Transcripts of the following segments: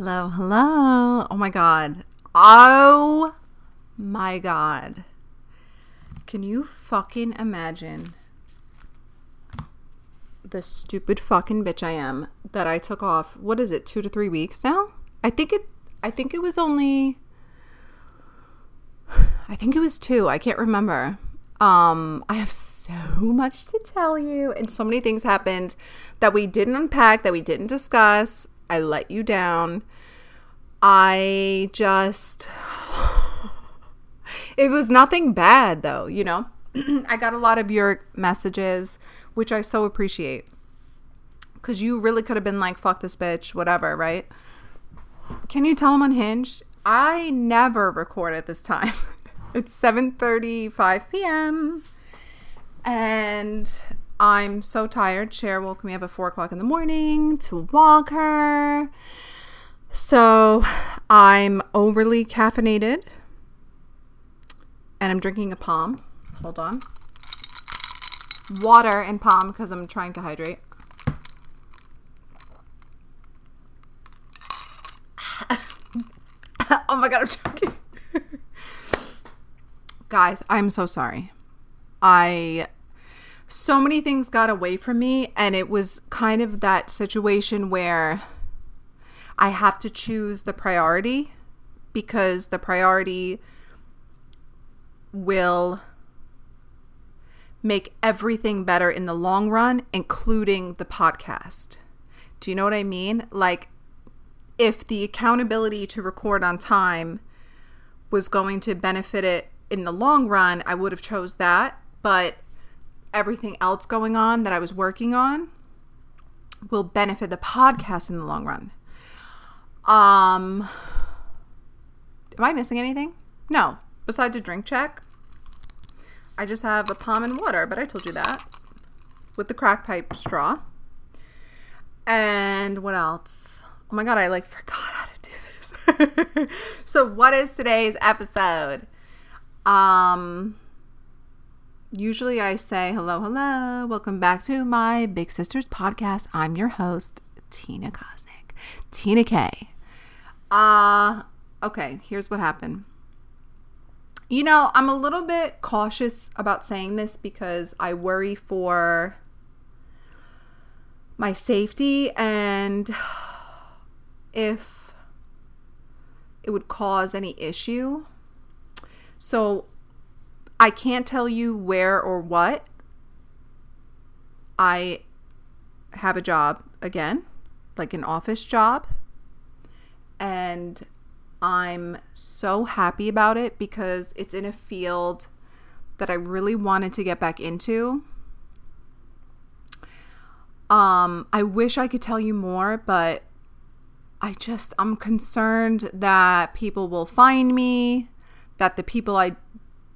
Hello. Oh my god. Can you fucking imagine the stupid fucking bitch I am that I took off, what is it, 2 to 3 weeks now? I think it was 2. I can't remember. I have so much to tell you, and so many things happened that we didn't unpack, that we didn't discuss. I let you down. It was nothing bad though, you know. I got a lot of your messages, which I so appreciate, because you really could have been like, fuck this bitch, whatever, right? Can you tell I'm unhinged? I never record at this time. It's 7:35 p.m. and I'm so tired. Cher woke me up at 4 o'clock in the morning to walk her. So I'm overly caffeinated. And I'm drinking a palm. Hold on. Water and palm because I'm trying to hydrate. Oh my god, I'm choking. Guys, I'm so sorry. So many things got away from me, and it was kind of that situation where I have to choose the priority, because the priority will make everything better in the long run, including the podcast. Do you know what I mean? Like, if the accountability to record on time was going to benefit it in the long run, I would have chose that, but everything else going on that I was working on will benefit the podcast in the long run. Am I missing anything? No. Besides a drink check, I just have a palm and water, but I told you that. With the crack pipe straw. And what else? Oh my god, I forgot how to do this. So what is today's episode? Usually I say, hello, welcome back to my Big Sisters podcast. I'm your host, Tina Kosnick, Tina K. Okay, here's what happened. You know, I'm a little bit cautious about saying this because I worry for my safety and if it would cause any issue. So I can't tell you where or what. I have a job again, like an office job, and I'm so happy about it because it's in a field that I really wanted to get back into. I wish I could tell you more, but I'm concerned that people will find me, that the people I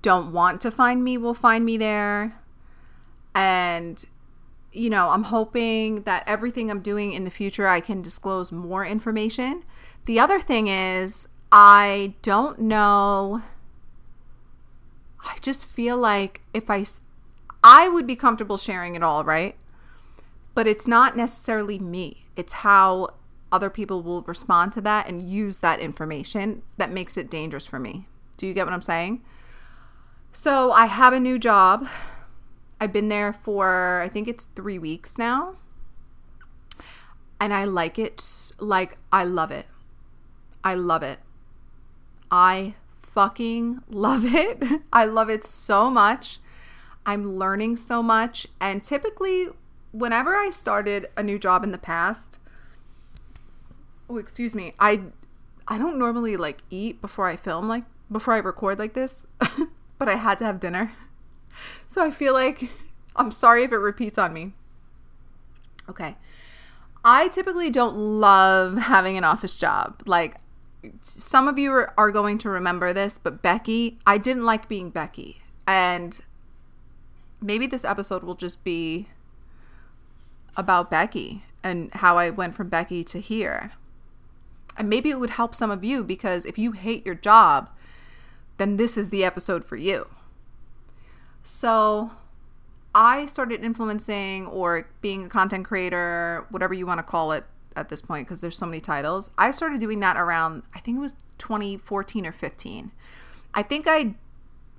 don't want to find me will find me there. And, you know, I'm hoping that everything I'm doing in the future, I can disclose more information. The other thing is, I don't know. I just feel like if I would be comfortable sharing it all, right? But it's not necessarily me. It's how other people will respond to that and use that information that makes it dangerous for me. Do you get what I'm saying? So I have a new job. I've been there for, I think it's 3 weeks now. And I like it. Like, I love it. I love it. I fucking love it. I love it so much. I'm learning so much. And typically, whenever I started a new job in the past, I don't normally eat before I film, before I record like this, but I had to have dinner. So I feel like, I'm sorry if it repeats on me. Okay. I typically don't love having an office job. Some of you are going to remember this, but Becky, I didn't like being Becky. And maybe this episode will just be about Becky and how I went from Becky to here. And maybe it would help some of you, because if you hate your job, then this is the episode for you. So I started influencing or being a content creator, whatever you want to call it, at this point because there's so many titles. I started doing that around, I think it was 2014 or 15. I think I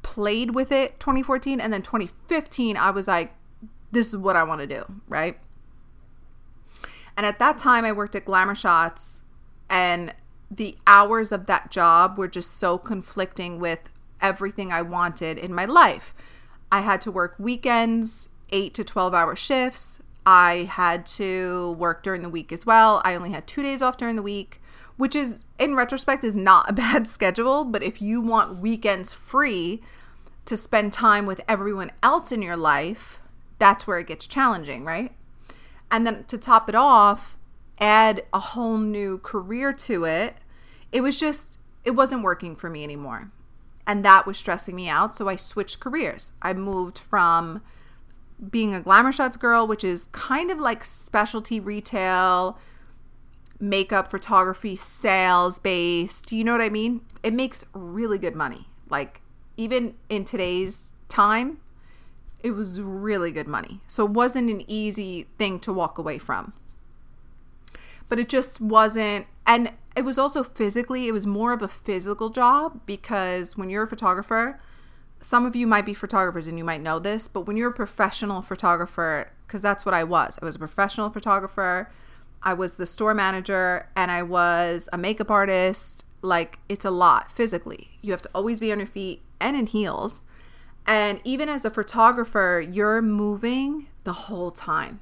played with it 2014, and then 2015 I was like, this is what I want to do, right? And at that time I worked at Glamour Shots, and the hours of that job were just so conflicting with everything I wanted in my life. I had to work weekends, 8 to 12-hour shifts. I had to work during the week as well. I only had 2 days off during the week, which is, in retrospect, is not a bad schedule. But if you want weekends free to spend time with everyone else in your life, that's where it gets challenging, right? And then to top it off, add a whole new career to it. It was just, it wasn't working for me anymore. And that was stressing me out. So I switched careers. I moved from being a Glamour Shots girl, which is kind of like specialty retail, makeup, photography, sales based. You know what I mean? It makes really good money. Like, even in today's time, it was really good money. So it wasn't an easy thing to walk away from. But it just wasn't, and it was also physically, it was more of a physical job, because when you're a photographer, some of you might be photographers and you might know this, but when you're a professional photographer, because that's what I was a professional photographer, I was the store manager, and I was a makeup artist. Like, it's a lot physically. You have to always be on your feet and in heels. And even as a photographer, you're moving the whole time,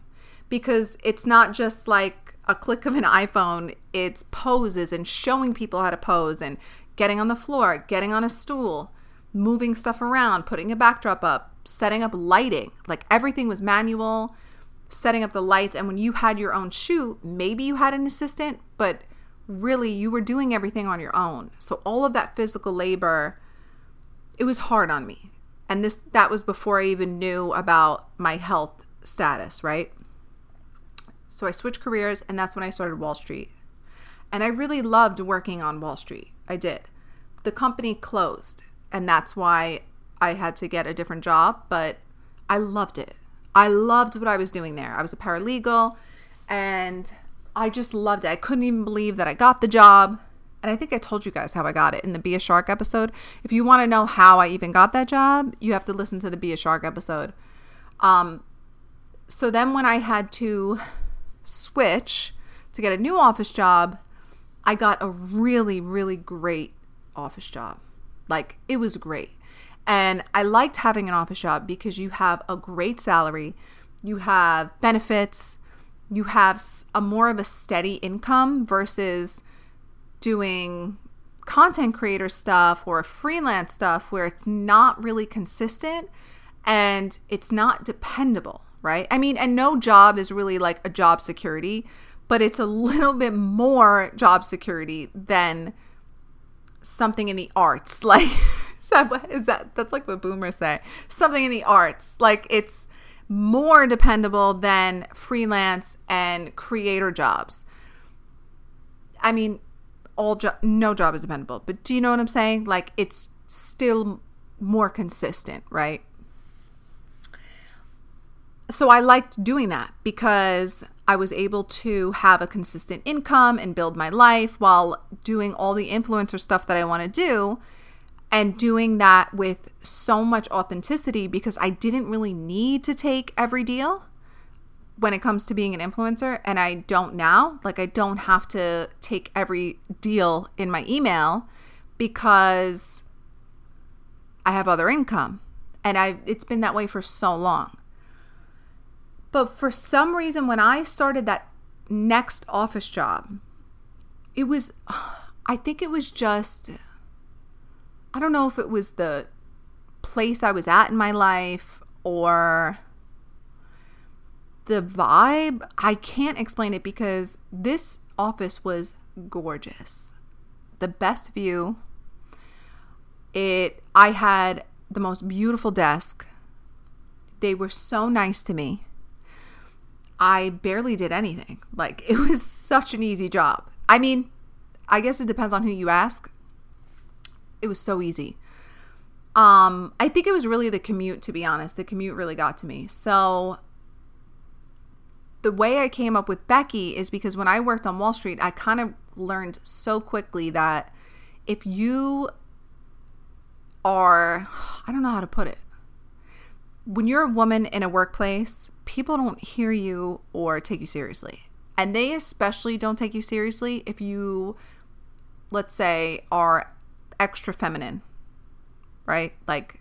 because it's not just like a click of an iPhone. It's poses and showing people how to pose and getting on the floor, getting on a stool, moving stuff around, putting a backdrop up, setting up lighting. Like, everything was manual, setting up the lights. And when you had your own shoot, maybe you had an assistant, but really you were doing everything on your own. So all of that physical labor, it was hard on me. And that was before I even knew about my health status, right? So I switched careers, and that's when I started Wall Street. And I really loved working on Wall Street. I did. The company closed, and that's why I had to get a different job, but I loved it. I loved what I was doing there. I was a paralegal, and I just loved it. I couldn't even believe that I got the job. And I think I told you guys how I got it in the Be a Shark episode. If you want to know how I even got that job, you have to listen to the Be a Shark episode. So then when I had to switch to get a new office job, I got a really, really great office job. Like, it was great. And I liked having an office job because you have a great salary, you have benefits, you have a more of a steady income versus doing content creator stuff or freelance stuff where it's not really consistent and it's not dependable, right? I mean, and no job is really like a job security, but it's a little bit more job security than something in the arts. Like, that's like what boomers say. Something in the arts. Like, it's more dependable than freelance and creator jobs. I mean, no job is dependable, but do you know what I'm saying? Like, it's still more consistent, right? So I liked doing that because I was able to have a consistent income and build my life while doing all the influencer stuff that I want to do, and doing that with so much authenticity because I didn't really need to take every deal when it comes to being an influencer. And I don't now. Like, I don't have to take every deal in my email because I have other income, and it's been that way for so long. But for some reason, when I started that next office job, I don't know if it was the place I was at in my life or the vibe. I can't explain it because this office was gorgeous. The best view. I had the most beautiful desk. They were so nice to me. I barely did anything. Like, it was such an easy job. I mean, I guess it depends on who you ask. It was so easy. I think it was really the commute, to be honest. The commute really got to me. So the way I came up with Becky is because when I worked on Wall Street, I kind of learned so quickly that if you are, I don't know how to put it. When you're a woman in a workplace, people don't hear you or take you seriously. And they especially don't take you seriously if you, let's say, are extra feminine, right? Like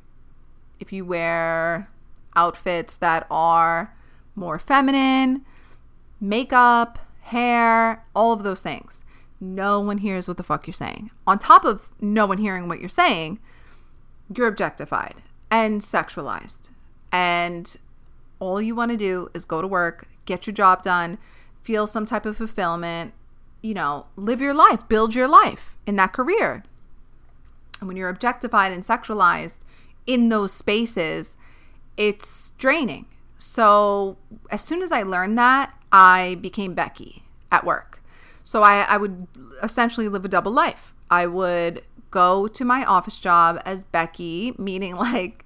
if you wear outfits that are more feminine, makeup, hair, all of those things. No one hears what the fuck you're saying. On top of no one hearing what you're saying, you're objectified and sexualized. And all you want to do is go to work, get your job done, feel some type of fulfillment, you know, live your life, build your life in that career. And when you're objectified and sexualized in those spaces, it's draining. So as soon as I learned that, I became Becky at work. So I would essentially live a double life. I would go to my office job as Becky, meaning like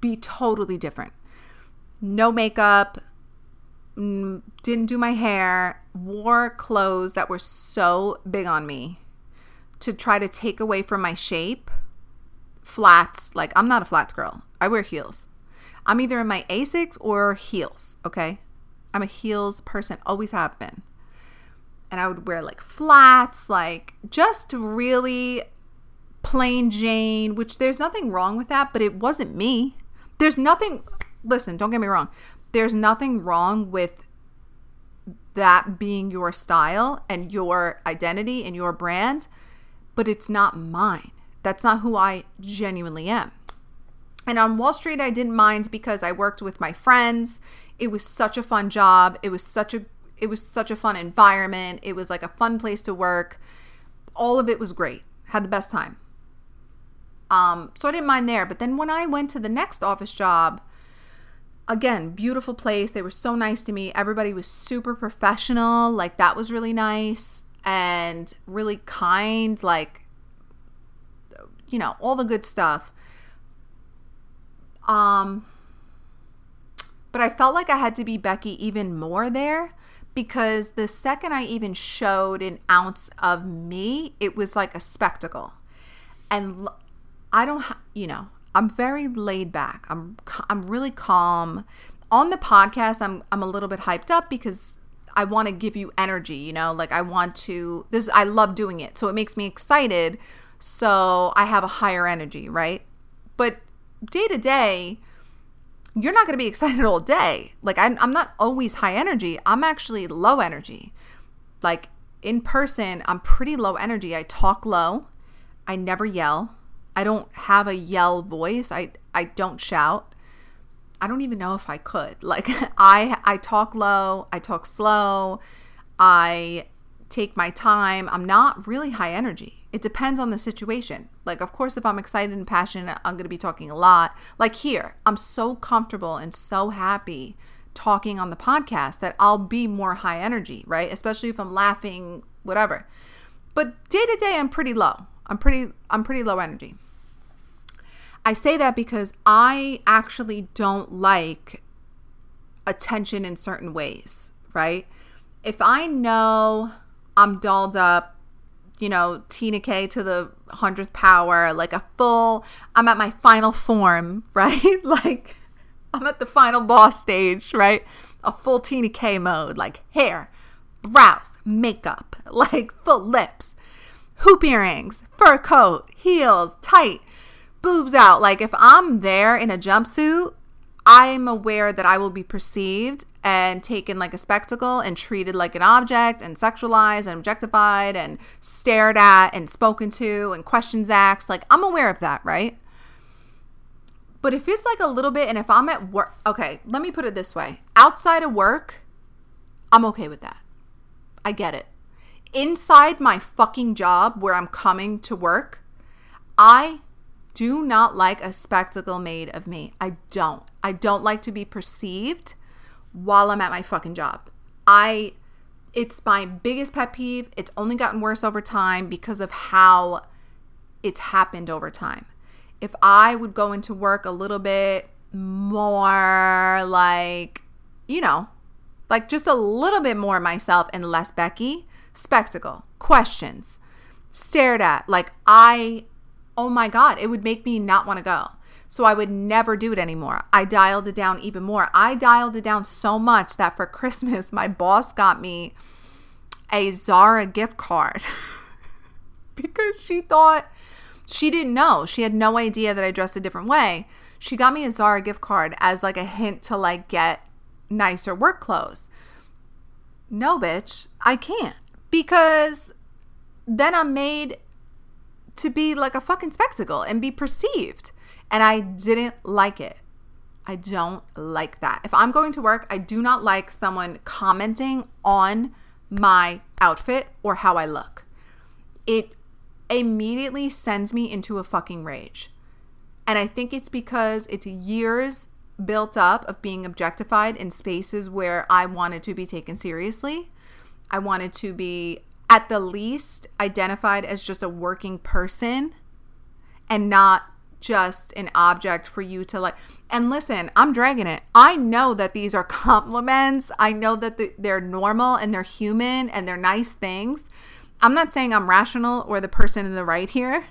be totally different. No makeup, didn't do my hair, wore clothes that were so big on me to try to take away from my shape. Flats, like I'm not a flats girl. I wear heels. I'm either in my Asics or heels, okay? I'm a heels person, always have been. And I would wear like flats, like just really plain Jane, which there's nothing wrong with that, but it wasn't me. There's nothing, listen, don't get me wrong. There's nothing wrong with that being your style and your identity and your brand, but it's not mine. That's not who I genuinely am. And on Wall Street, I didn't mind because I worked with my friends. It was such a fun job. It was such a fun environment. It was like a fun place to work. All of it was great. Had the best time. So I didn't mind there. But then when I went to the next office job, again, beautiful place. They were so nice to me. Everybody was super professional. Like that was really nice and really kind. Like, you know, all the good stuff. But I felt like I had to be Becky even more there because the second I even showed an ounce of me, it was like a spectacle. And I don't, you know, I'm very laid back. I'm really calm. On the podcast, I'm a little bit hyped up because I want to give you energy, you know, like I want to, this, I love doing it. So it makes me excited. So I have a higher energy, right? But day to day, you're not going to be excited all day. Like I'm not always high energy. I'm actually low energy. Like in person, I'm pretty low energy. I talk low. I never yell. I don't have a yell voice. I don't shout. I don't even know if I could. Like I talk low. I talk slow. I take my time. I'm not really high energy. It depends on the situation. Like, of course, if I'm excited and passionate, I'm going to be talking a lot. Like here, I'm so comfortable and so happy talking on the podcast that I'll be more high energy, right? Especially if I'm laughing, whatever. But day to day, I'm pretty low. I'm pretty low energy. I say that because I actually don't like attention in certain ways, right? If I know I'm dolled up, you know, Tina K to the 100th power, like a full, I'm at my final form, right? Like I'm at the final boss stage, right? A full Tina K mode, like hair, brows, makeup, like full lips, hoop earrings, fur coat, heels, tight, boobs out. Like if I'm there in a jumpsuit, I'm aware that I will be perceived and taken like a spectacle and treated like an object and sexualized and objectified and stared at and spoken to and questions asked. Like I'm aware of that, right? But if it's like a little bit and if I'm at work, okay, let me put it this way. Outside of work, I'm okay with that. I get it. Inside my fucking job where I'm coming to work, I do not like a spectacle made of me. I don't like to be perceived while I'm at my fucking job. It's my biggest pet peeve. It's only gotten worse over time because of how it's happened over time. If I would go into work a little bit more like, you know, Like just a little bit more myself and less Becky. Spectacle. Questions. Stared at. Like oh my God, it would make me not want to go. So I would never do it anymore. I dialed it down even more. I dialed it down so much that for Christmas, my boss got me a Zara gift card because she thought, she didn't know. She had no idea that I dressed a different way. She got me a Zara gift card as like a hint to like get nicer work clothes. No, bitch, I can't, because then I'm made to be like a fucking spectacle and be perceived. And I didn't like it. I don't like that. If I'm going to work, I do not like someone commenting on my outfit or how I look. It immediately sends me into a fucking rage. And I think it's because it's years built up of being objectified in spaces where I wanted to be taken seriously. I wanted to be at the least identified as just a working person and not just an object for you to like. And listen, I'm dragging it. I know that these are compliments. I know that they're normal and they're human and they're nice things. I'm not saying I'm rational or the person in the right here.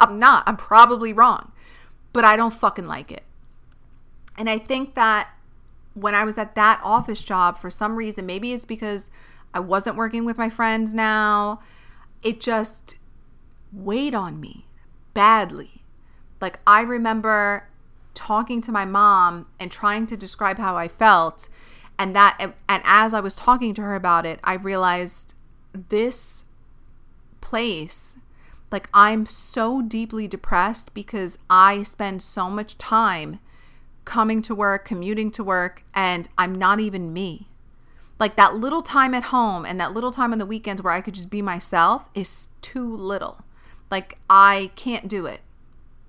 I'm not. I'm probably wrong. But I don't fucking like it. And I think that when I was at that office job, for some reason, maybe it's because I wasn't working with my friends now, it just weighed on me badly. Like I remember talking to my mom and trying to describe how I felt. And as I was talking to her about it, I realized this place, like I'm so deeply depressed because I spend so much time coming to work, commuting to work, and I'm not even me. Like that little time at home and that little time on the weekends where I could just be myself is too little. Like I can't do it.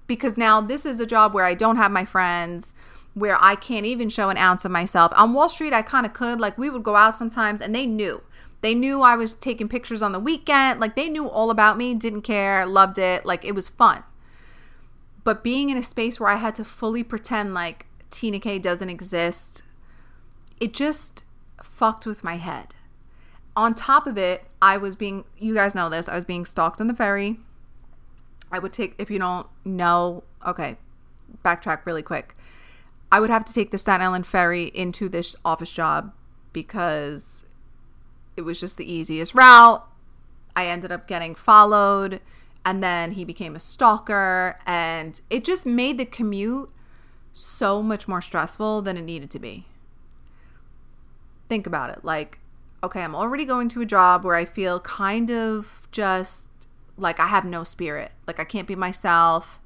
Because now this is a job where I don't have my friends, where I can't even show an ounce of myself. On Wall Street, I kind of could. Like we would go out sometimes and they knew. They knew I was taking pictures on the weekend. Like they knew all about me, didn't care, loved it. Like it was fun. But being in a space where I had to fully pretend like Tina K doesn't exist, it just fucked with my head. On top of it, I was being, you guys know this, I was being stalked on the ferry. I would take, if you don't know, okay, backtrack really quick. I would have to take the Staten Island ferry into this office job because it was just the easiest route. I ended up getting followed, and then he became a stalker, and it just made the commute so much more stressful than it needed to be. Think about it. Like, okay, I'm already going to a job where I feel kind of just like I have no spirit. Like I can't be myself.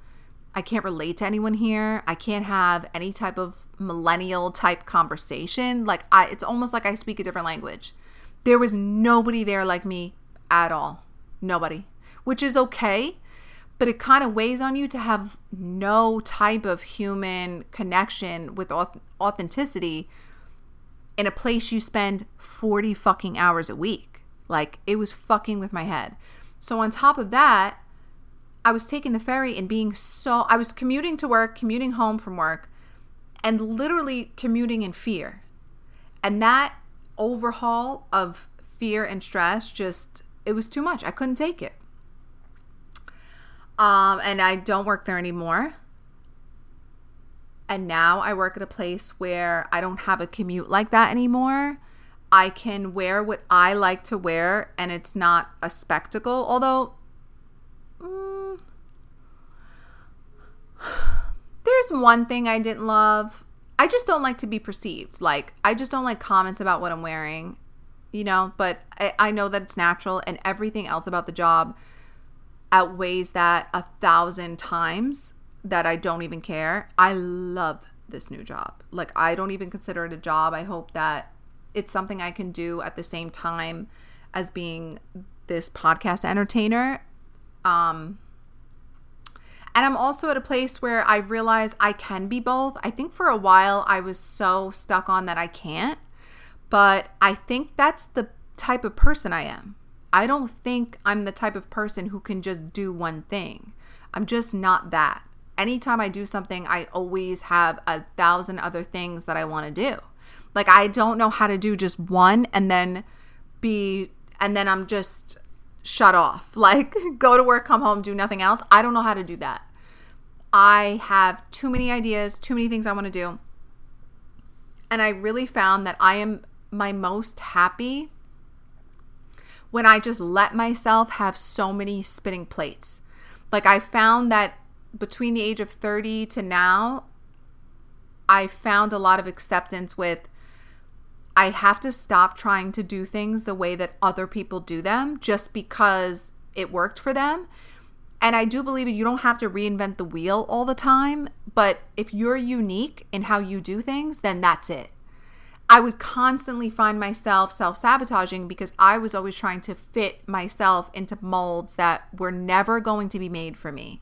I can't relate to anyone here. I can't have any type of millennial type conversation. Like it's almost like I speak a different language. There was nobody there like me at all. Nobody. Which is okay, but it kind of weighs on you to have no type of human connection with authenticity in a place you spend 40 fucking hours a week. Like it was fucking with my head. So on top of that, I was taking the ferry and I was commuting to work, commuting home from work, and literally commuting in fear. And that overhaul of fear and stress it was too much. I couldn't take it. And I don't work there anymore. And now I work at a place where I don't have a commute like that anymore. I can wear what I like to wear and it's not a spectacle. Although, there's one thing I didn't love. I just don't like to be perceived. Like, I just don't like comments about what I'm wearing, you know, but I know that it's natural, and everything else about the job outweighs that 1,000 times that I don't even care. I love this new job. Like, I don't even consider it a job. I hope that it's something I can do at the same time as being this podcast entertainer. And I'm also at a place where I realize I can be both. I think for a while I was so stuck on that I can't, but I think that's the type of person I am. I don't think I'm the type of person who can just do one thing. I'm just not that. Anytime I do something, I always have 1,000 other things that I want to do. Like, I don't know how to do just one and then I'm just shut off. Like, go to work, come home, do nothing else. I don't know how to do that. I have too many ideas, too many things I want to do. And I really found that I am my most happy when I just let myself have so many spinning plates. Like, I found that between the age of 30 to now, I found a lot of acceptance with, I have to stop trying to do things the way that other people do them just because it worked for them. And I do believe you don't have to reinvent the wheel all the time, but if you're unique in how you do things, then that's it. I would constantly find myself self-sabotaging because I was always trying to fit myself into molds that were never going to be made for me.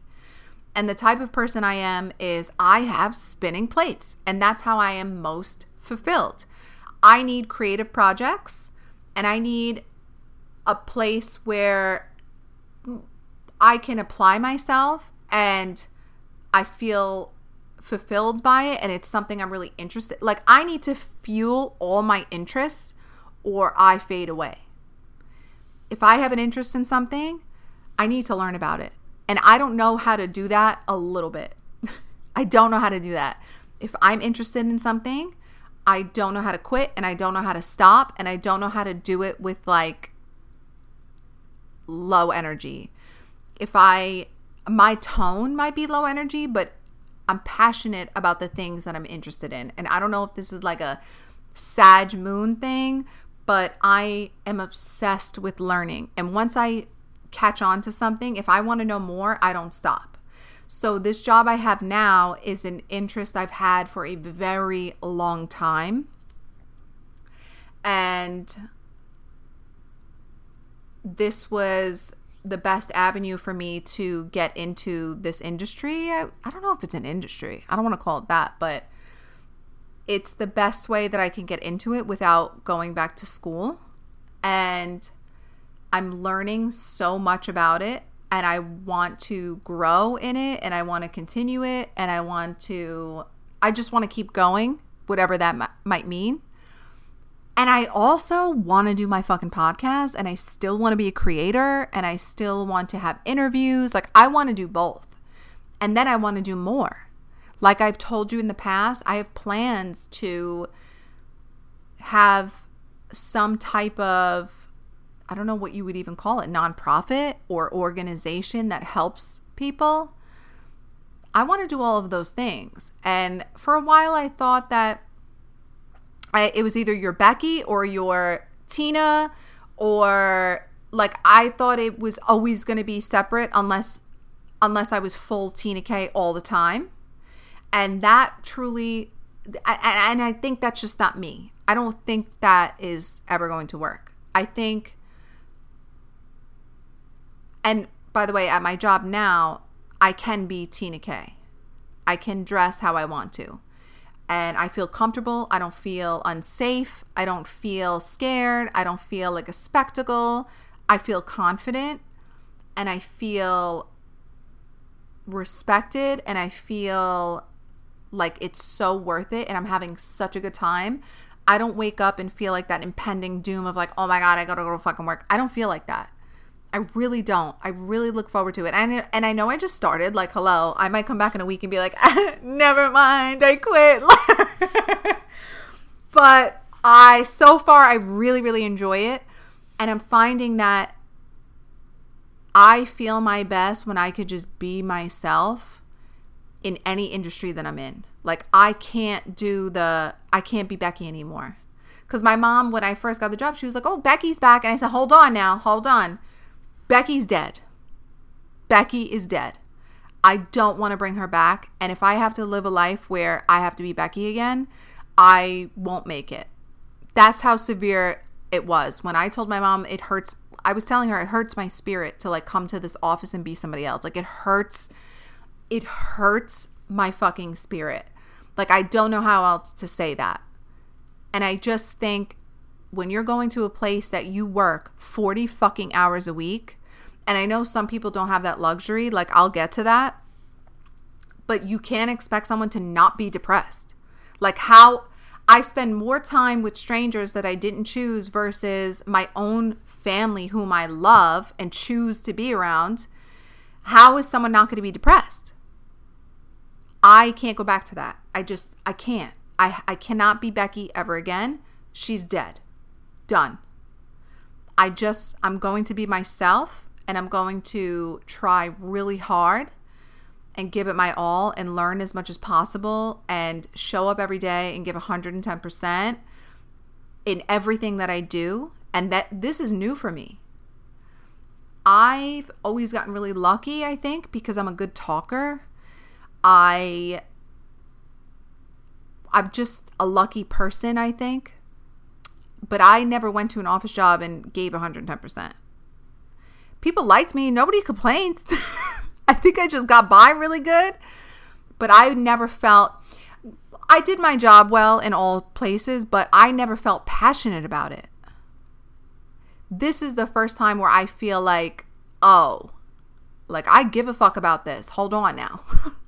And the type of person I am is I have spinning plates, and that's how I am most fulfilled. I need creative projects, and I need a place where I can apply myself and I feel fulfilled by it, and it's something I'm really interested. Like, I need to fuel all my interests or I fade away. If I have an interest in something, I need to learn about it. And I don't know how to do that a little bit. I don't know how to do that. If I'm interested in something, I don't know how to quit, and I don't know how to stop, and I don't know how to do it with like low energy. If my tone might be low energy, but I'm passionate about the things that I'm interested in. And I don't know if this is like a Sag Moon thing, but I am obsessed with learning. And once I catch on to something, if I want to know more, I don't stop. So this job I have now is an interest I've had for a very long time. And this was the best avenue for me to get into this industry. I don't know if it's an industry. I don't want to call it that, but it's the best way that I can get into it without going back to school. And I'm learning so much about it, and I want to grow in it, and I want to continue it, and I just want to keep going, whatever that might mean. And I also want to do my fucking podcast, and I still want to be a creator, and I still want to have interviews. Like, I want to do both. And then I want to do more. Like I've told you in the past, I have plans to have some type of, I don't know what you would even call it, nonprofit or organization that helps people. I want to do all of those things. And for a while I thought that it was either you're Becky or you're Tina, or like I thought it was always going to be separate unless I was full Tina K all the time. And that truly, and I think that's just not me. I don't think that is ever going to work. I think, and by the way, at my job now, I can be Tina K. I can dress how I want to. And I feel comfortable. I don't feel unsafe. I don't feel scared. I don't feel like a spectacle. I feel confident, and I feel respected, and I feel like it's so worth it, and I'm having such a good time. I don't wake up and feel like that impending doom of like, oh my God, I gotta go to fucking work. I don't feel like that. I really don't. I really look forward to it. And I know I just started. Like, hello. I might come back in a week and be like, never mind, I quit. But so far, I really, really enjoy it. And I'm finding that I feel my best when I could just be myself in any industry that I'm in. Like, I can't be Becky anymore. Because my mom, when I first got the job, she was like, oh, Becky's back. And I said, hold on. Becky's dead. Becky is dead. I don't want to bring her back. And if I have to live a life where I have to be Becky again, I won't make it. That's how severe it was. When I told my mom it hurts, I was telling her it hurts my spirit to like come to this office and be somebody else. Like it hurts my fucking spirit. Like I don't know how else to say that. And I just think when you're going to a place that you work 40 fucking hours a week, and I know some people don't have that luxury, like I'll get to that, but you can't expect someone to not be depressed. Like how I spend more time with strangers that I didn't choose versus my own family whom I love and choose to be around. How is someone not going to be depressed? I can't go back to that. I can't. I cannot be Becky ever again. She's dead. Done. I'm going to be myself, and I'm going to try really hard and give it my all and learn as much as possible and show up every day and give 110% in everything that I do. And that this is new for me. I've always gotten really lucky, I think, because I'm a good talker. I'm just a lucky person, I think. But I never went to an office job and gave 110%. People liked me. Nobody complained. I think I just got by really good. But I never felt... I did my job well in all places, but I never felt passionate about it. This is the first time where I feel like, oh, like I give a fuck about this. Hold on now.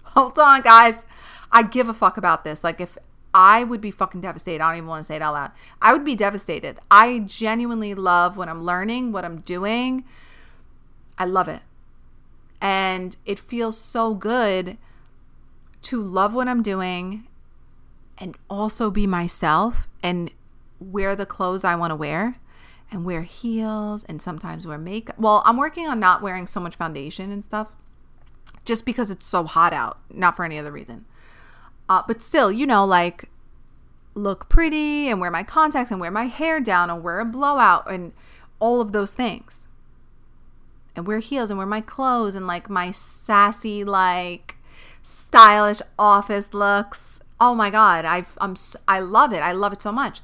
Hold on, guys. I give a fuck about this. Like if I would be fucking devastated. I don't even want to say it out loud. I would be devastated. I genuinely love what I'm learning, what I'm doing. I love it. And it feels so good to love what I'm doing and also be myself and wear the clothes I want to wear and wear heels and sometimes wear makeup. Well, I'm working on not wearing so much foundation and stuff just because it's so hot out, not for any other reason. But still, you know, like look pretty and wear my contacts and wear my hair down and wear a blowout and all of those things. And wear heels and wear my clothes and like my sassy, like stylish office looks. Oh my God. I love it. I love it so much.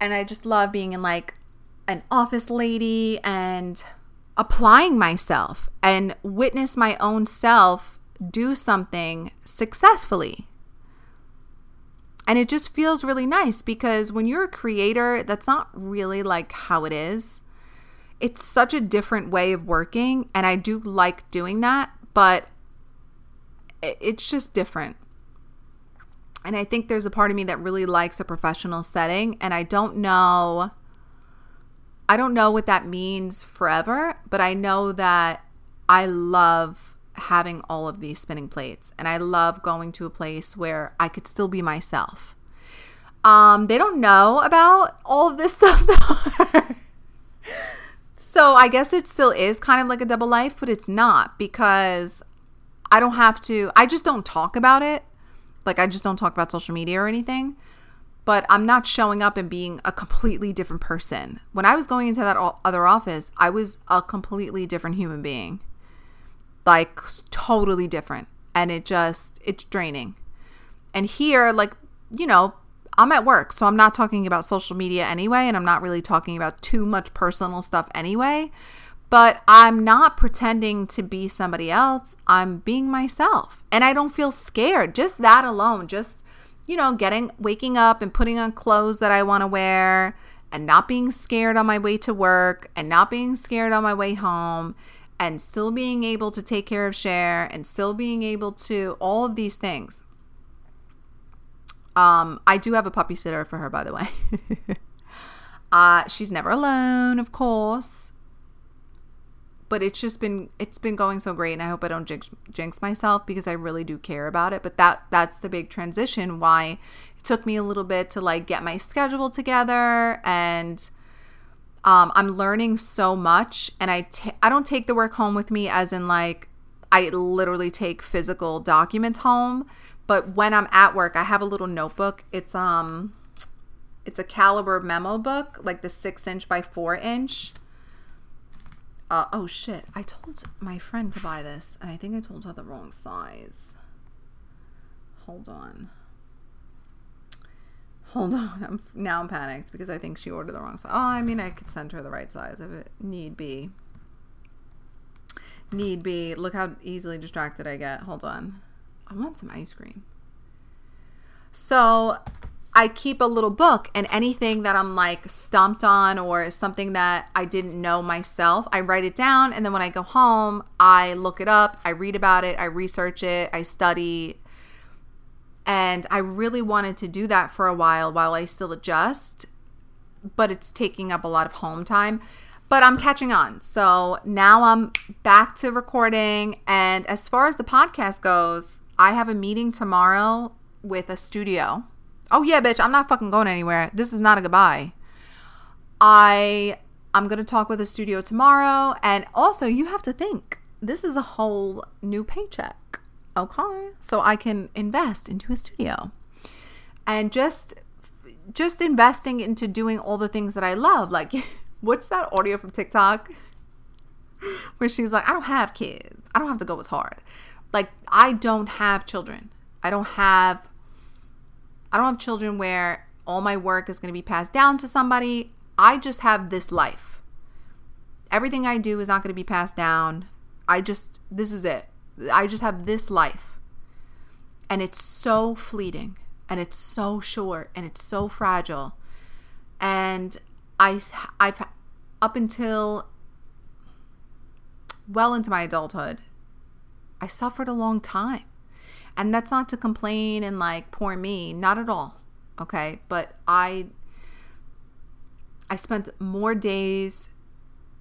And I just love being in like an office lady and applying myself and witness my own self do something successfully. And it just feels really nice because when you're a creator, that's not really like how it is. It's such a different way of working, and I do like doing that, but it's just different. And I think there's a part of me that really likes a professional setting, and I don't know what that means forever, but I know that I love having all of these spinning plates, and I love going to a place where I could still be myself. They don't know about all of this stuff, though. So I guess it still is kind of like a double life, but it's not because I just don't talk about it. Like I just don't talk about social media or anything, but I'm not showing up and being a completely different person. When I was going into that other office, I was a completely different human being, like totally different. And it's draining. And here, like, you know, I'm at work, so I'm not talking about social media anyway, and I'm not really talking about too much personal stuff anyway, but I'm not pretending to be somebody else. I'm being myself, and I don't feel scared. Just that alone, just, you know, waking up and putting on clothes that I want to wear and not being scared on my way to work and not being scared on my way home and still being able to take care of Cher and still being able to all of these things. I do have a puppy sitter for her, by the way. She's never alone, of course. But it's been going so great, and I hope I don't jinx myself because I really do care about it. But that's the big transition, why it took me a little bit to like get my schedule together, and I'm learning so much. And I don't take the work home with me, as in like I literally take physical documents home. But when I'm at work, I have a little notebook. It's a Caliber memo book, like the 6-inch by 4-inch. Oh shit! I told my friend to buy this, and I think I told her the wrong size. Hold on. I'm panicked because I think she ordered the wrong size. Oh, I mean, I could send her the right size if it need be. Look how easily distracted I get. Hold on. I want some ice cream. So I keep a little book, and anything that I'm like stumped on or something that I didn't know myself, I write it down. And then when I go home, I look it up, I read about it, I research it, I study. And I really wanted to do that for a while I still adjust, but it's taking up a lot of home time. But I'm catching on. So now I'm back to recording. And as far as the podcast goes, I have a meeting tomorrow with a studio. Oh, yeah, bitch, I'm not fucking going anywhere. This is not a goodbye. I'm going to talk with a studio tomorrow. And also, you have to think, this is a whole new paycheck. Okay? So I can invest into a studio. And just investing into doing all the things that I love. Like, what's that audio from TikTok where she's like, I don't have kids. I don't have to go as hard. Like, I don't have children. I don't have children where all my work is going to be passed down to somebody. I just have this life. Everything I do is not going to be passed down. This is it. I just have this life. And it's so fleeting. And it's so short. And it's so fragile. And I've up until well into my adulthood, I suffered a long time. And that's not to complain and like poor me, not at all, okay? But I spent more days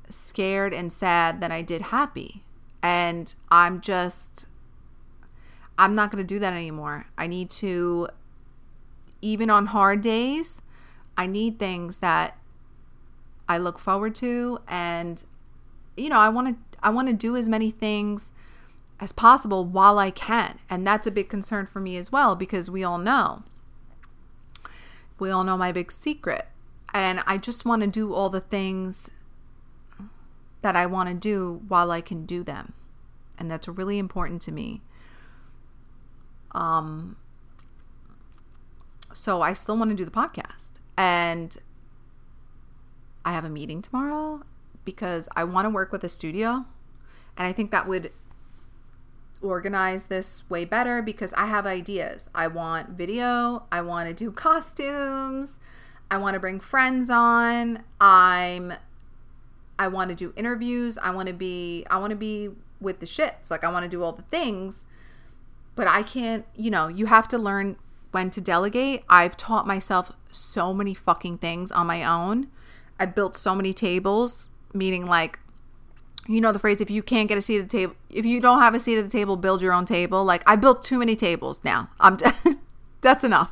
scared and sad than I did happy. And I'm not going to do that anymore. I need to, even on hard days, I need things that I look forward to, and you know, I want to do as many things as possible while I can. And that's a big concern for me as well, because we all know my big secret, and I just want to do all the things that I want to do while I can do them, and that's really important to me. So I still want to do the podcast, and I have a meeting tomorrow because I want to work with a studio, and I think that would organize this way better because I have ideas. I want video. I want to do costumes. I want to bring friends on. I want to do interviews. I want to be with the shits. Like, I want to do all the things, but I can't, you know, you have to learn when to delegate. I've taught myself so many fucking things on my own. I built so many tables, meaning, like, you know the phrase, if you don't have a seat at the table, build your own table. Like, I built too many tables now. That's enough.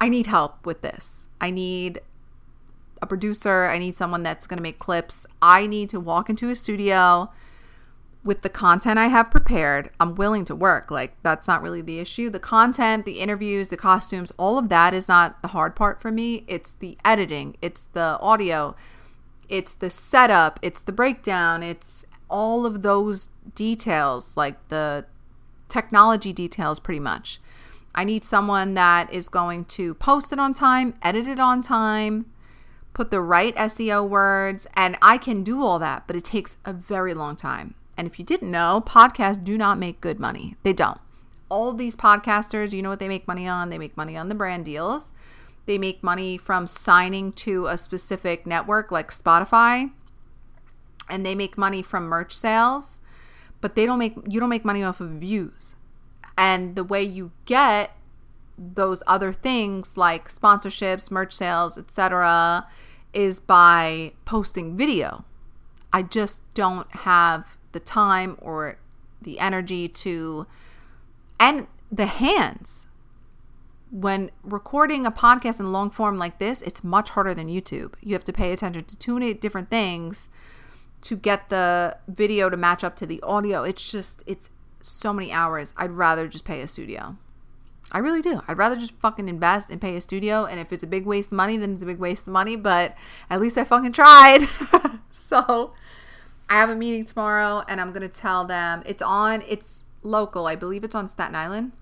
I need help with this. I need a producer. I need someone that's going to make clips. I need to walk into a studio with the content I have prepared. I'm willing to work. Like, that's not really the issue. The content, the interviews, the costumes, all of that is not the hard part for me. It's the editing. It's the audio. It's the setup. It's the breakdown. It's all of those details, like the technology details, pretty much. I need someone that is going to post it on time, edit it on time, put the right SEO words, and I can do all that, but it takes a very long time. And if you didn't know, podcasts do not make good money. They don't. All these podcasters, you know what they make money on? They make money on the brand deals. They make money from signing to a specific network like Spotify. And they make money from merch sales. But you don't make money off of views. And the way you get those other things like sponsorships, merch sales, etc., is by posting video. I just don't have the time or the energy to, and the hands. When recording a podcast in long form like this, it's much harder than YouTube. You have to pay attention to too many different things to get the video to match up to the audio. It's so many hours. I'd rather just pay a studio. I really do. I'd rather just fucking invest and pay a studio. And if it's a big waste of money, then it's a big waste of money, but at least I fucking tried. So I have a meeting tomorrow, and I'm going to tell them it's local. I believe it's on Staten Island,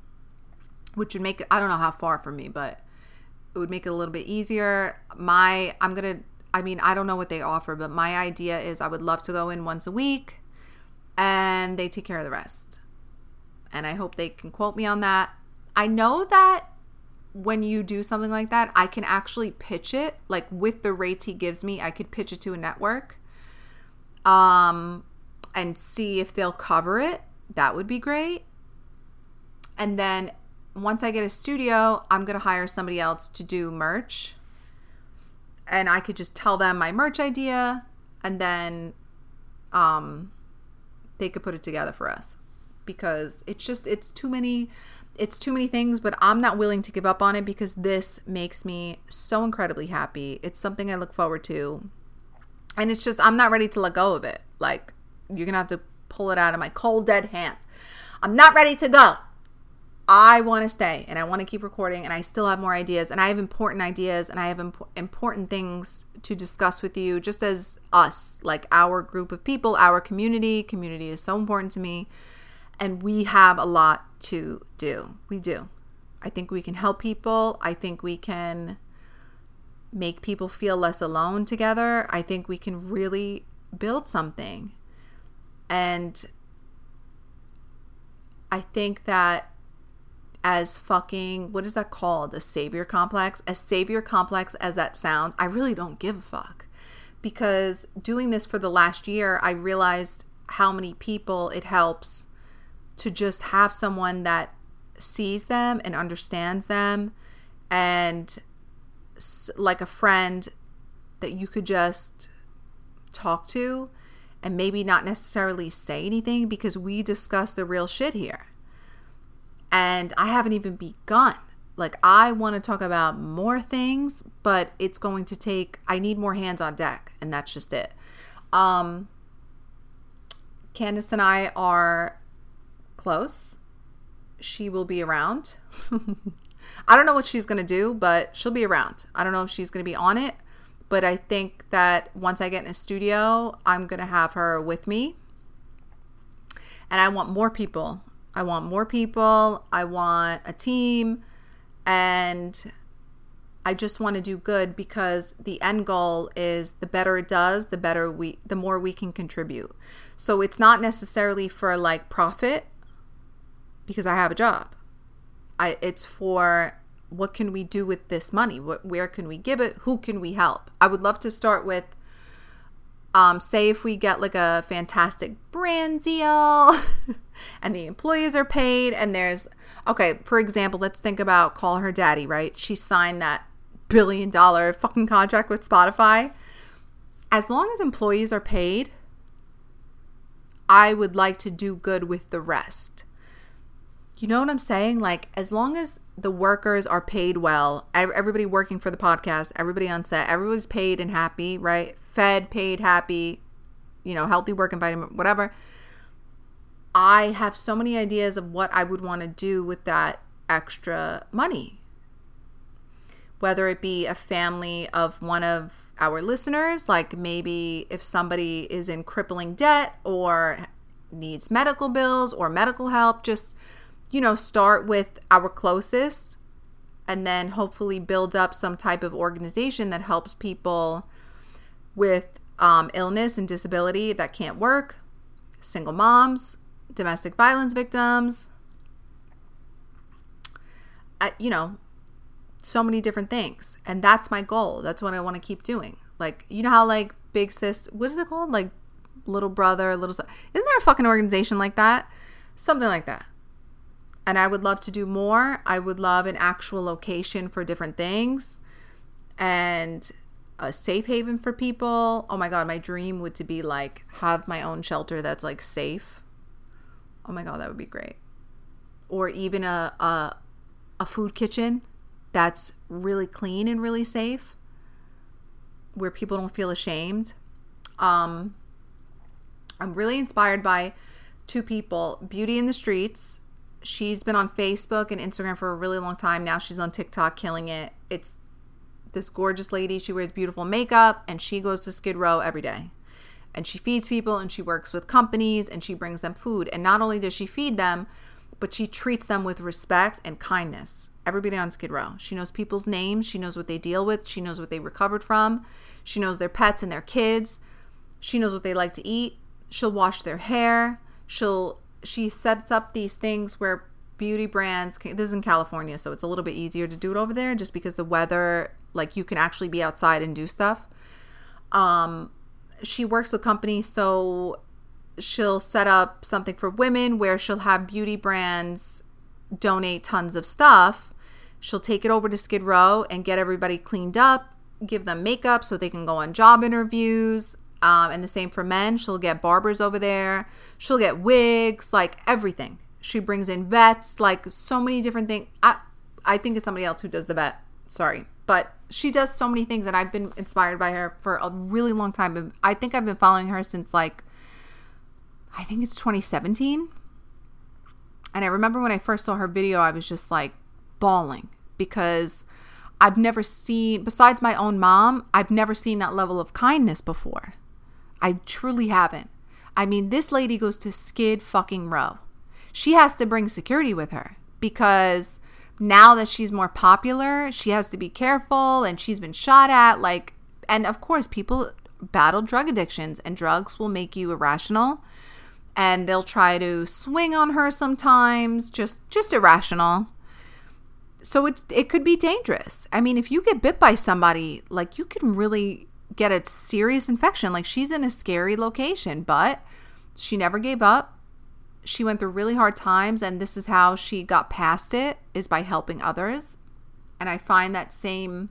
which would make it, I don't know how far from me, but it would make it a little bit easier. I don't know what they offer, but my idea is I would love to go in once a week and they take care of the rest. And I hope they can quote me on that. I know that when you do something like that, I can actually pitch it. Like, with the rates he gives me, I could pitch it to a network. And see if they'll cover it. That would be great. And then once I get a studio, I'm going to hire somebody else to do merch. And I could just tell them my merch idea, and then they could put it together for us. Because it's too many things, but I'm not willing to give up on it because this makes me so incredibly happy. It's something I look forward to. And it's just, I'm not ready to let go of it. Like, you're going to have to pull it out of my cold, dead hands. I'm not ready to go. I want to stay, and I want to keep recording, and I still have more ideas, and I have important ideas, and I have important things to discuss with you, just as us, like our group of people, our community. Community is so important to me, and we have a lot to do. We do. I think we can help people. I think we can make people feel less alone together. I think we can really build something. And I think that as fucking, what is that called? A savior complex? As savior complex as that sounds, I really don't give a fuck. Because doing this for the last year, I realized how many people it helps to just have someone that sees them and understands them, and like a friend that you could just talk to and maybe not necessarily say anything, because we discuss the real shit here. And I haven't even begun. Like, I want to talk about more things, but it's going to take, I need more hands on deck, and that's just it. Candace and I are close. She will be around. I don't know what she's going to do, but she'll be around. I don't know if she's going to be on it, but I think that once I get in a studio, I'm going to have her with me. And I want more people. I want more people. I want a team. And I just want to do good, because the end goal is the better it does, the more we can contribute. So it's not necessarily for like profit, because I have a job. It's for what can we do with this money? Where can we give it? Who can we help? I would love to start with, say if we get like a fantastic brand deal and the employees are paid, and there's, okay, for example, let's think about Call Her Daddy, right? She signed that $1 billion fucking contract with Spotify. As long as employees are paid, I would like to do good with the rest. You know what I'm saying? Like, as long as the workers are paid well, everybody working for the podcast, everybody on set, everybody's paid and happy, right? Fed, paid, happy, you know, healthy work environment, whatever. I have so many ideas of what I would want to do with that extra money. Whether it be a family of one of our listeners, like maybe if somebody is in crippling debt or needs medical bills or medical help, just, you know, start with our closest, and then hopefully build up some type of organization that helps people with illness and disability that can't work, single moms, domestic violence victims, you know, so many different things. And that's my goal. That's what I want to keep doing. Like, you know how like Big Sis, what is it called? Like Little Brother, Little Sister. Isn't there a fucking organization like that? Something like that. And I would love to do more. I would love an actual location for different things and a safe haven for people. Oh my God, my dream would to be like have my own shelter that's like safe. Oh my God, that would be great. Or even a food kitchen that's really clean and really safe, where people don't feel ashamed. I'm really inspired by two people, Beauty in the Streets. She's been on Facebook and Instagram for a really long time. Now she's on TikTok, killing it. It's this gorgeous lady. She wears beautiful makeup, and she goes to Skid Row every day. And she feeds people, and she works with companies, and she brings them food. And not only does she feed them, but she treats them with respect and kindness. Everybody on Skid Row. She knows people's names. She knows what they deal with. She knows what they recovered from. She knows their pets and their kids. She knows what they like to eat. She'll wash their hair. She sets up these things where beauty brands, this is in California, so it's a little bit easier to do it over there just because the weather, like you can actually be outside and do stuff. She works with companies, so she'll set up something for women where she'll have beauty brands donate tons of stuff. She'll take it over to Skid Row and get everybody cleaned up, give them makeup so they can go on job interviews. And the same for men. She'll get barbers over there. She'll get wigs, like everything. She brings in vets, like so many different things. I think it's somebody else who does the vet. Sorry. But she does so many things, and I've been inspired by her for a really long time. I think I've been following her since I think it's 2017. And I remember when I first saw her video, I was just bawling because I've never seen, besides my own mom, I've never seen that level of kindness before. I truly haven't. I mean, this lady goes to Skid fucking Row. She has to bring security with her because now that she's more popular, she has to be careful, and she's been shot at. And of course, people battle drug addictions, and drugs will make you irrational, and they'll try to swing on her sometimes, just irrational. So it could be dangerous. I mean, if you get bit by somebody, you can really get a serious infection. She's in a scary location, but she never gave up. She went through really hard times, and this is how she got past it, is by helping others. And I feel the same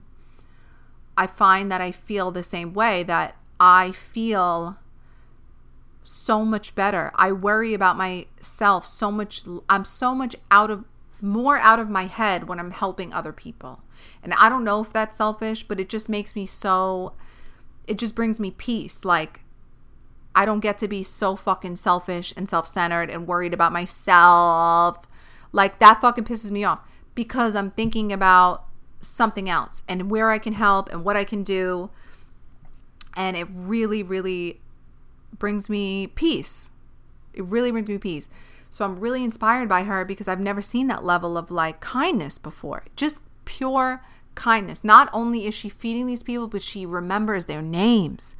way, that I feel so much better. I worry about myself so much. I'm so much more out of my head when I'm helping other people. And I don't know if that's selfish, but it just makes me it just brings me peace. I don't get to be so fucking selfish and self-centered and worried about myself. That fucking pisses me off because I'm thinking about something else and where I can help and what I can do. And it really, really brings me peace. It really brings me peace. So I'm really inspired by her because I've never seen that level of kindness before. Just pure kindness. Not only is she feeding these people, but she remembers their names.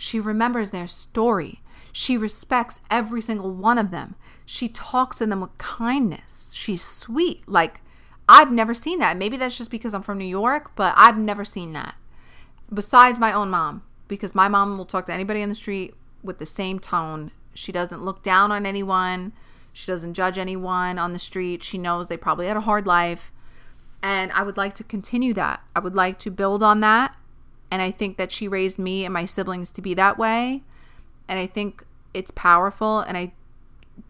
She remembers their story. She respects every single one of them. She talks to them with kindness. She's sweet. I've never seen that. Maybe that's just because I'm from New York, but I've never seen that. Besides my own mom, because my mom will talk to anybody on the street with the same tone. She doesn't look down on anyone. She doesn't judge anyone on the street. She knows they probably had a hard life. And I would like to continue that. I would like to build on that. And I think that she raised me and my siblings to be that way. And I think it's powerful, and I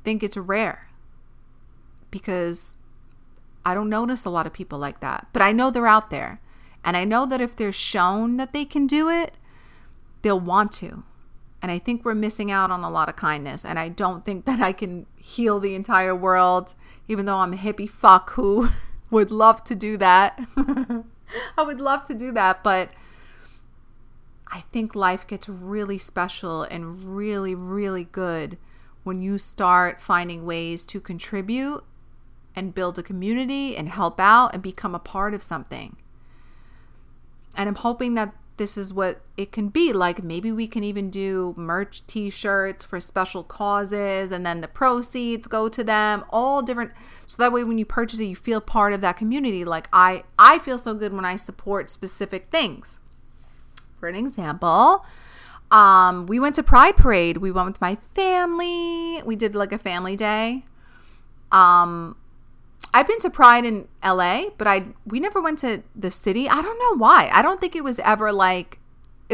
think it's rare because I don't notice a lot of people like that. But I know they're out there. And I know that if they're shown that they can do it, they'll want to. And I think we're missing out on a lot of kindness. And I don't think that I can heal the entire world, even though I'm a hippie fuck who would love to do that. I would love to do that, but I think life gets really special and really, really good when you start finding ways to contribute and build a community and help out and become a part of something. And I'm hoping that this is what it can be. Maybe we can even do merch t-shirts for special causes, and then the proceeds go to them, all different. So that way when you purchase it, you feel part of that community. I feel so good when I support specific things. For an example, we went to Pride Parade. We went with my family. We did a family day. I've been to Pride in LA, but we never went to the city. I don't know why. I don't think it was ever it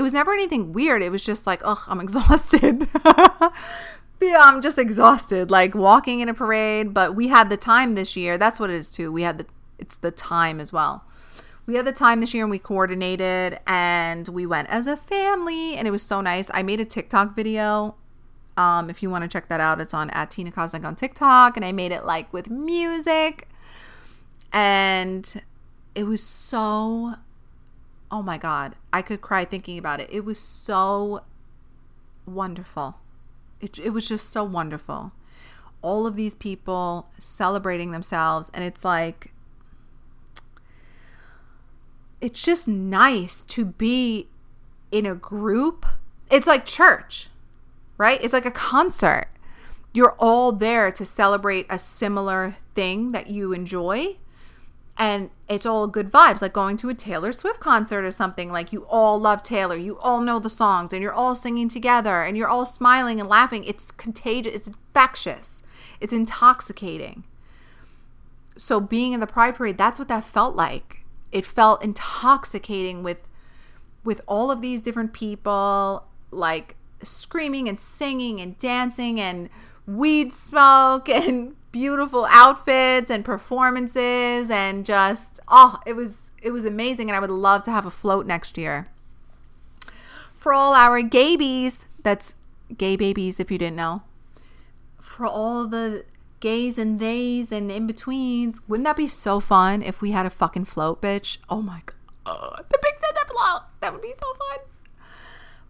was never anything weird. It was just I'm exhausted. Yeah, I'm just exhausted, walking in a parade. But we had the time this year. That's what it is too. It's the time as well. We had the time this year, and we coordinated, and we went as a family, and it was so nice. I made a TikTok video. If you want to check that out, it's on @TinaKosnick on TikTok, and I made it with music, and it was so, oh my God, I could cry thinking about it. It was so wonderful. It was just so wonderful. All of these people celebrating themselves, and it's just nice to be in a group. It's like church, right? It's like a concert. You're all there to celebrate a similar thing that you enjoy. And it's all good vibes, like going to a Taylor Swift concert or something. You all love Taylor. You all know the songs, and you're all singing together, and you're all smiling and laughing. It's contagious. It's infectious. It's intoxicating. So being in the Pride Parade, that's what that felt like. It felt intoxicating with all of these different people, like screaming and singing and dancing and weed smoke and beautiful outfits and performances and just, oh, it was amazing. And I would love to have a float next year. For all our gaybies, that's gay babies if you didn't know. For all the gays and theys and in-betweens, wouldn't that be so fun if we had a fucking float, bitch? Oh my god, the big stand-up float, that would be so fun.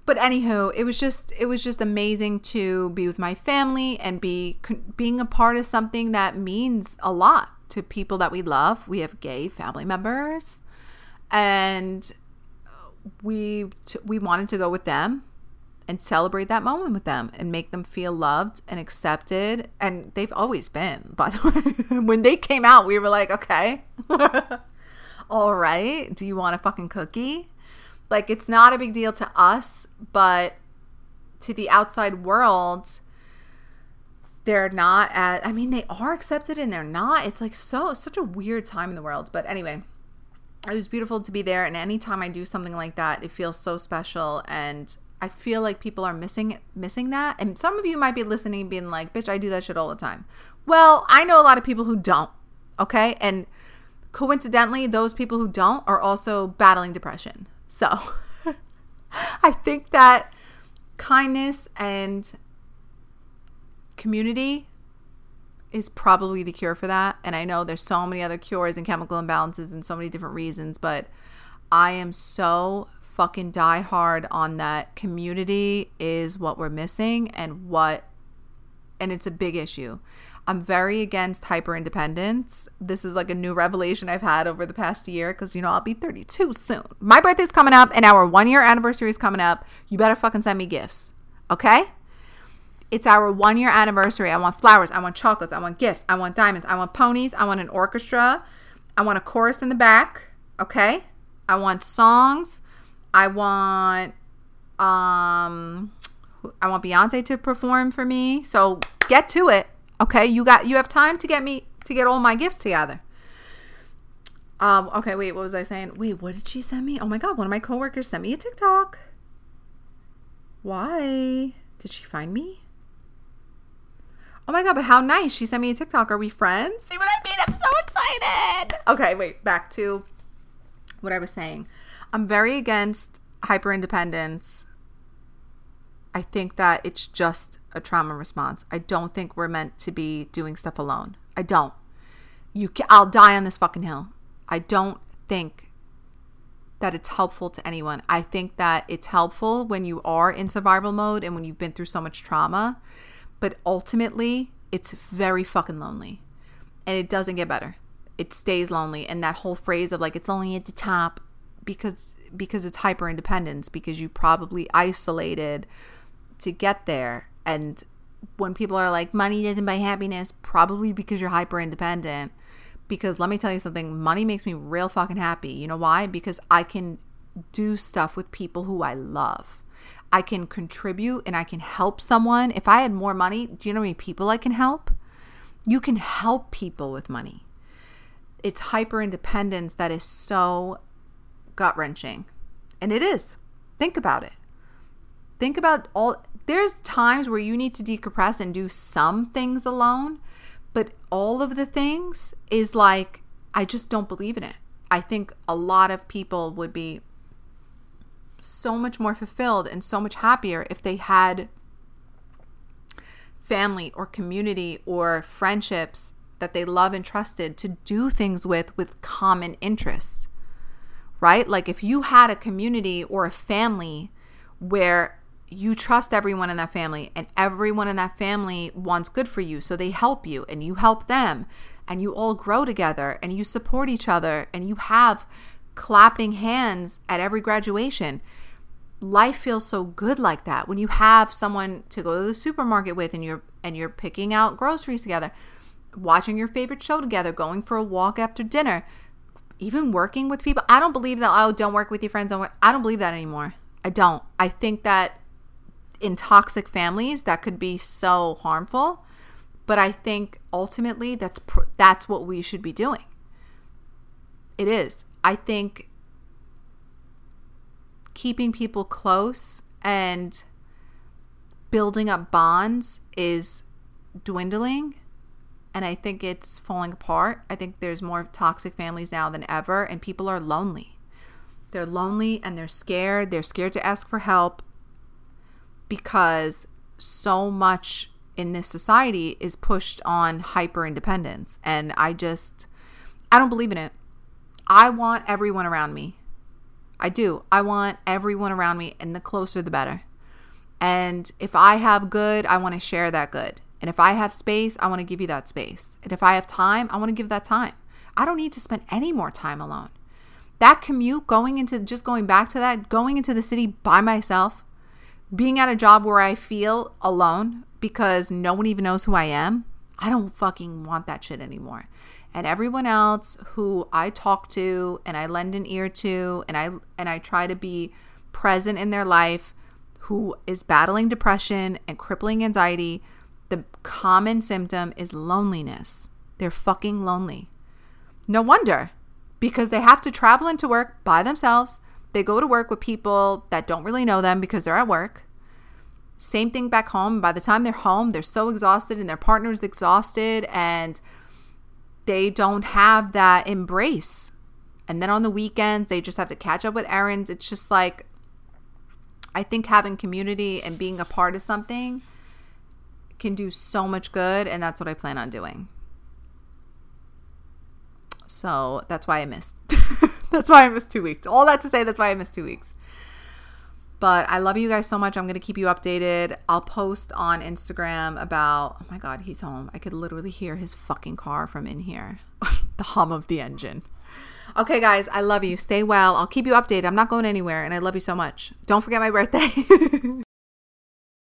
But anywho, it was just amazing to be with my family and being a part of something that means a lot to people that we love. We have gay family members, and we wanted to go with them and celebrate that moment with them and make them feel loved and accepted. And they've always been, by the way. When they came out, we were like, okay, all right, do you want a fucking cookie? Like, it's not a big deal to us, but to the outside world, they're not as, I mean, they are accepted and they're not. It's like such a weird time in the world. But anyway, it was beautiful to be there. And anytime I do something like that, it feels so special, and I feel like people are missing that. And some of you might be listening being like, bitch, I do that shit all the time. Well, I know a lot of people who don't, okay? And coincidentally, those people who don't are also battling depression. So I think that kindness and community is probably the cure for that. And I know there's so many other cures and chemical imbalances and so many different reasons, but I am so fucking die hard on that. Community is what we're missing, and it's a big issue. I'm very against hyper independence. This is like a new revelation I've had over the past year, because, you know, I'll be 32 soon. My birthday's coming up and our 1 year anniversary is coming up. You better fucking send me gifts, okay? It's our 1 year anniversary. I want flowers, I want chocolates, I want gifts, I want diamonds, I want ponies, I want an orchestra, I want a chorus in the back, okay? I want songs. I want Beyonce to perform for me. So get to it, okay? You have time to get all my gifts together. Okay, wait, what was I saying? Wait, what did she send me? Oh my god, one of my coworkers sent me a TikTok. Why did she find me? Oh my god, but how nice, she sent me a TikTok. Are we friends? See what I mean? I'm so excited. Okay, wait, back to what I was saying. I'm very against hyper independence. I think that it's just a trauma response. I don't think we're meant to be doing stuff alone. I don't. I'll die on this fucking hill. I don't think that it's helpful to anyone. I think that it's helpful when you are in survival mode and when you've been through so much trauma, but ultimately it's very fucking lonely, and it doesn't get better. It stays lonely. And that whole phrase of like, it's lonely at the top, because it's hyper independence, because you probably isolated to get there. And when people are like, money doesn't buy happiness, probably because you're hyper independent. Because let me tell you something, money makes me real fucking happy. You know why? Because I can do stuff with people who I love. I can contribute and I can help someone. If I had more money, do you know how many people I can help? You can help people with money. It's hyper independence that is so gut-wrenching. And it is. Think about it. Think about all, there's times where you need to decompress and do some things alone, but all of the things is like, I just don't believe in it. I think a lot of people would be so much more fulfilled and so much happier if they had family or community or friendships that they love and trusted to do things with common interests. Right? Like if you had a community or a family where you trust everyone in that family, and everyone in that family wants good for you, so they help you and you help them, and you all grow together and you support each other, and you have clapping hands at every graduation. Life feels so good like that. When you have someone to go to the supermarket with and you're picking out groceries together, watching your favorite show together, going for a walk after dinner, even working with people. I don't believe that, oh, don't work with your friends. Don't work. I don't believe that anymore. I don't. I think that in toxic families, that could be so harmful. But I think ultimately that's what we should be doing. It is. I think keeping people close and building up bonds is dwindling, and I think it's falling apart. I think there's more toxic families now than ever, and people are lonely. They're lonely and they're scared. They're scared to ask for help because so much in this society is pushed on hyper independence, and I don't believe in it. I want everyone around me. I do. I want everyone around me, and the closer the better. And if I have good, I want to share that good. And if I have space, I want to give you that space. And if I have time, I want to give that time. I don't need to spend any more time alone. That commute, going into the city by myself, being at a job where I feel alone because no one even knows who I am, I don't fucking want that shit anymore. And everyone else who I talk to and I lend an ear to and I try to be present in their life, who is battling depression and crippling anxiety, the common symptom is loneliness. They're fucking lonely. No wonder, because they have to travel into work by themselves. They go to work with people that don't really know them because they're at work. Same thing back home. By the time they're home, they're so exhausted and their partner's exhausted, and they don't have that embrace. And then on the weekends, they just have to catch up with errands. It's just like, I think having community and being a part of something can do so much good, and that's what I plan on doing. So that's why I missed. That's why I missed 2 weeks. All that to say, that's why I missed 2 weeks. But I love you guys so much. I'm going to keep you updated. I'll post on Instagram about, oh my God, he's home. I could literally hear his fucking car from in here. The hum of the engine. Okay, guys, I love you. Stay well. I'll keep you updated. I'm not going anywhere, and I love you so much. Don't forget my birthday.